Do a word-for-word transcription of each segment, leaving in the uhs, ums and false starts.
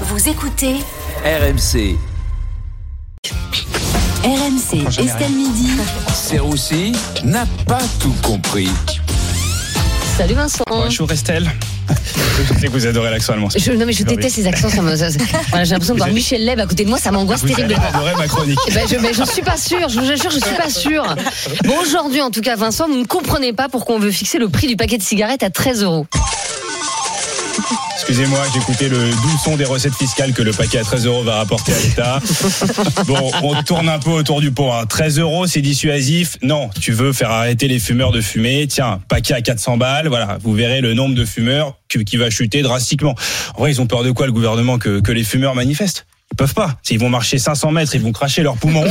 Vous écoutez R M C. R M C, Estelle Midi. Seroussi n'a pas tout compris. Salut Vincent. Bonjour Estelle. Je sais que vous adorez l'accent allemand. Je, non mais je déteste ces accents. Ça me, ça, voilà, j'ai l'impression de voir Michel Leeb à côté de moi, ça m'angoisse vous terriblement. Vous adorez ma chronique. Ben je, ben je suis pas sûre. Je vous jure, je suis pas sûre. Bon, aujourd'hui, en tout cas, Vincent, vous ne comprenez pas pourquoi on veut fixer le prix du paquet de cigarettes à treize euros. Excusez-moi, j'écoutais le doux son des recettes fiscales que le paquet à treize euros va rapporter à l'État. Bon, on tourne un peu autour du pot. Hein. treize euros, c'est dissuasif. Non, tu veux faire arrêter les fumeurs de fumer. Tiens, paquet à quatre cents balles. Voilà, vous verrez le nombre de fumeurs qui, qui va chuter drastiquement. En vrai, ils ont peur de quoi, le gouvernement, que, que les fumeurs manifestent? Ils peuvent pas. Ils vont marcher cinq cents mètres, ils vont cracher leurs poumons.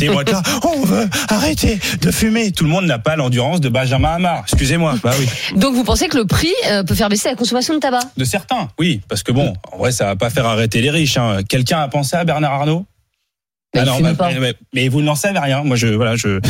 Ils vont être là, on veut arrêter de fumer. Tout le monde n'a pas l'endurance de Benjamin Amar. Excusez-moi. Bah oui. Donc vous pensez que le prix peut faire baisser la consommation de tabac ? De certains, oui. Parce que bon, en vrai, ça va pas faire arrêter les riches. Hein. Quelqu'un a pensé à Bernard Arnault ? Mais, ah non, bah, mais, mais vous n'en savez rien. Moi, je, voilà, je.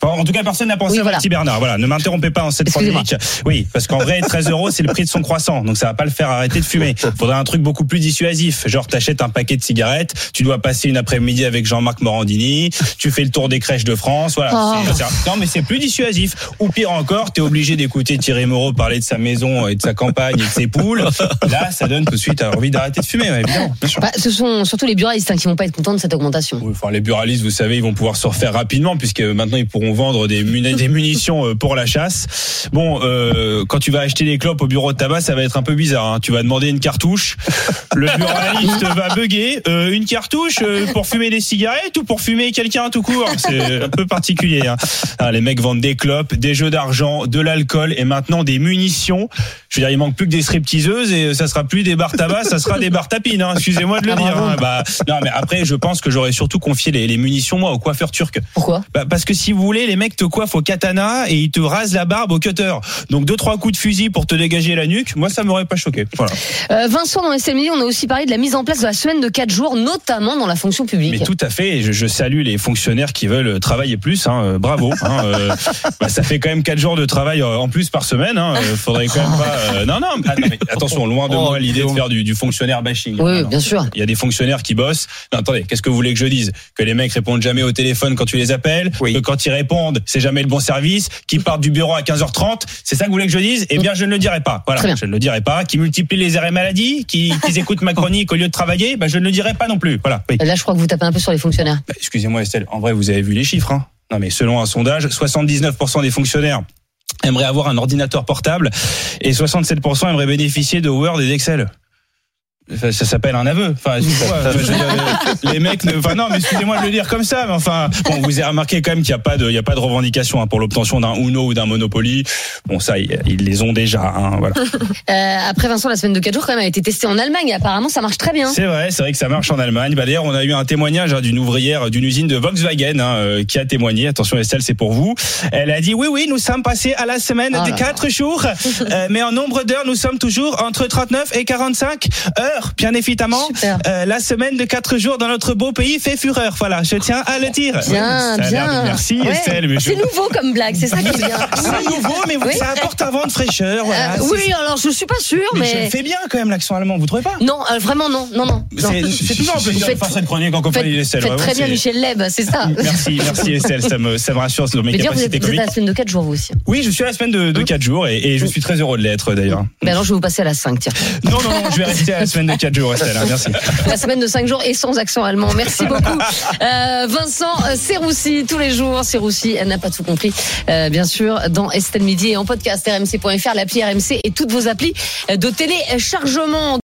Enfin, en tout cas, personne n'a pensé oui, à voilà. Petit Bernard. Voilà, ne m'interrompez pas en cette chronique. Oui, parce qu'en vrai, treize euros, c'est le prix de son croissant. Donc, ça va pas le faire arrêter de fumer. Faudrait un truc beaucoup plus dissuasif. Genre, t'achètes un paquet de cigarettes, tu dois passer une après-midi avec Jean-Marc Morandini, tu fais le tour des crèches de France. Voilà. Oh. C'est, c'est, non, mais c'est plus dissuasif. Ou pire encore, t'es obligé d'écouter Thierry Moreau parler de sa maison et de sa campagne et de ses poules. Là, ça donne tout de suite envie d'arrêter de fumer, ouais, évidemment. Bah, ce sont surtout les buralistes hein, qui vont pas être contents de cette augmentation. Oui, enfin, les buralistes, vous savez, ils vont pouvoir se refaire rapidement puisque maintenant ils pourront vendre des munitions pour la chasse. Bon, euh, quand tu vas acheter des clopes au bureau de tabac, ça va être un peu bizarre. Hein. Tu vas demander une cartouche. Le buraliste va bugger. Euh, une cartouche pour fumer des cigarettes ou pour fumer quelqu'un tout court. C'est un peu particulier. Hein. Ah, les mecs vendent des clopes, des jeux d'argent, de l'alcool et maintenant des munitions. Je veux dire, il manque plus que des stripteaseuses et ça sera plus des bars tabac, ça sera des bars tapines. Hein. Excusez-moi de le dire. Hein. Bah, non, mais après, je pense que j'aurais surtout confié les, les munitions moi au coiffeur turc. Pourquoi ? Bah, parce que si vous voulez, les mecs te coiffent au katana et ils te rasent la barbe au cutter. Donc deux trois coups de fusil pour te dégager la nuque, moi ça m'aurait pas choqué. Voilà. Euh, Vincent, dans S M I, on a aussi parlé de la mise en place de la semaine de quatre jours, notamment dans la fonction publique. Mais tout à fait, je, je salue les fonctionnaires qui veulent travailler plus. Hein, bravo. Hein, euh, bah, ça fait quand même quatre jours de travail en plus par semaine. Hein, faudrait quand même pas. Euh, non non. Ah, non mais attention, loin de oh, moi l'idée de faire du, du fonctionnaire bashing. Oui, non, bien sûr. Il y a des fonctionnaires qui bossent. Non, attendez, qu'est-ce que vous voulez que je dise ? Que les mecs répondent jamais au téléphone quand tu les appelles, oui. Que quand ils répondent, c'est jamais le bon service, qui partent du bureau à quinze heures trente, c'est ça que vous voulez que je dise ? Eh bien, je ne le dirai pas. Voilà, je ne le dirai pas. Qui multiplie les arrêts maladie, qui, qui écoutent ma chronique au lieu de travailler, ben, je ne le dirai pas non plus. Voilà. Oui. Là, je crois que vous tapez un peu sur les fonctionnaires. Bah, excusez-moi, Estelle, en vrai, vous avez vu les chiffres. Hein ? Non, mais selon un sondage, soixante-dix-neuf pour cent des fonctionnaires aimeraient avoir un ordinateur portable et soixante-sept pour cent aimeraient bénéficier de Word et d'Excel. Ça, ça s'appelle un aveu. Enfin, quoi, je, les mecs, ne, enfin non, mais excusez-moi de le dire comme ça, mais enfin, bon, vous avez remarqué quand même qu'il n'y a pas de, il y a pas de revendication hein, pour l'obtention d'un Uno ou d'un Monopoly. Bon, ça, ils, ils les ont déjà. Hein, voilà. Euh, après Vincent, la semaine de quatre jours quand même a été testée en Allemagne. Et apparemment, ça marche très bien. C'est vrai, c'est vrai que ça marche en Allemagne. Bah d'ailleurs, on a eu un témoignage hein, d'une ouvrière d'une usine de Volkswagen hein, qui a témoigné. Attention, Estelle, c'est pour vous. Elle a dit oui, oui, nous sommes passés à la semaine ah, de quatre jours, euh, mais en nombre d'heures, nous sommes toujours entre trente-neuf et quarante-cinq heures. Bien évidemment, euh, la semaine de quatre jours dans notre beau pays fait fureur. Voilà, je tiens à le dire. Bien, ça bien. De... Merci ouais. Estelle. Mais je... C'est nouveau comme blague, c'est ça qui est bien. C'est oui. nouveau, mais oui. ça apporte un vent de fraîcheur. Voilà, euh, oui, alors je suis pas sûre, mais, mais je fais bien quand même l'accent allemand. Vous trouvez pas ? Non, euh, vraiment non, non, non. C'est, non. c'est toujours un plaisir faites, de faire cette chronique en compagnie d'Estelle. Faites très bien, c'est... Michel Leeb, c'est ça. Merci, merci Estelle, ça me, ça me rassure sur mes capacités vous êtes, comiques. Vous êtes à la semaine de quatre jours vous aussi. Oui, je suis à la semaine de, de quatre jours et, et je suis très heureux de l'être d'ailleurs. Mais alors je vais vous passer à la cinq, tiens. Non, non, non, je vais rester à la semaine de quatre jours, Estelle, hein, merci. La semaine de cinq jours et sans accent allemand. Merci beaucoup. Euh, Vincent Seroussi, tous les jours. Seroussi, elle n'a pas tout compris, euh, bien sûr, dans Estelle Midi et en podcast R M C point F R, l'appli R M C et toutes vos applis de téléchargement.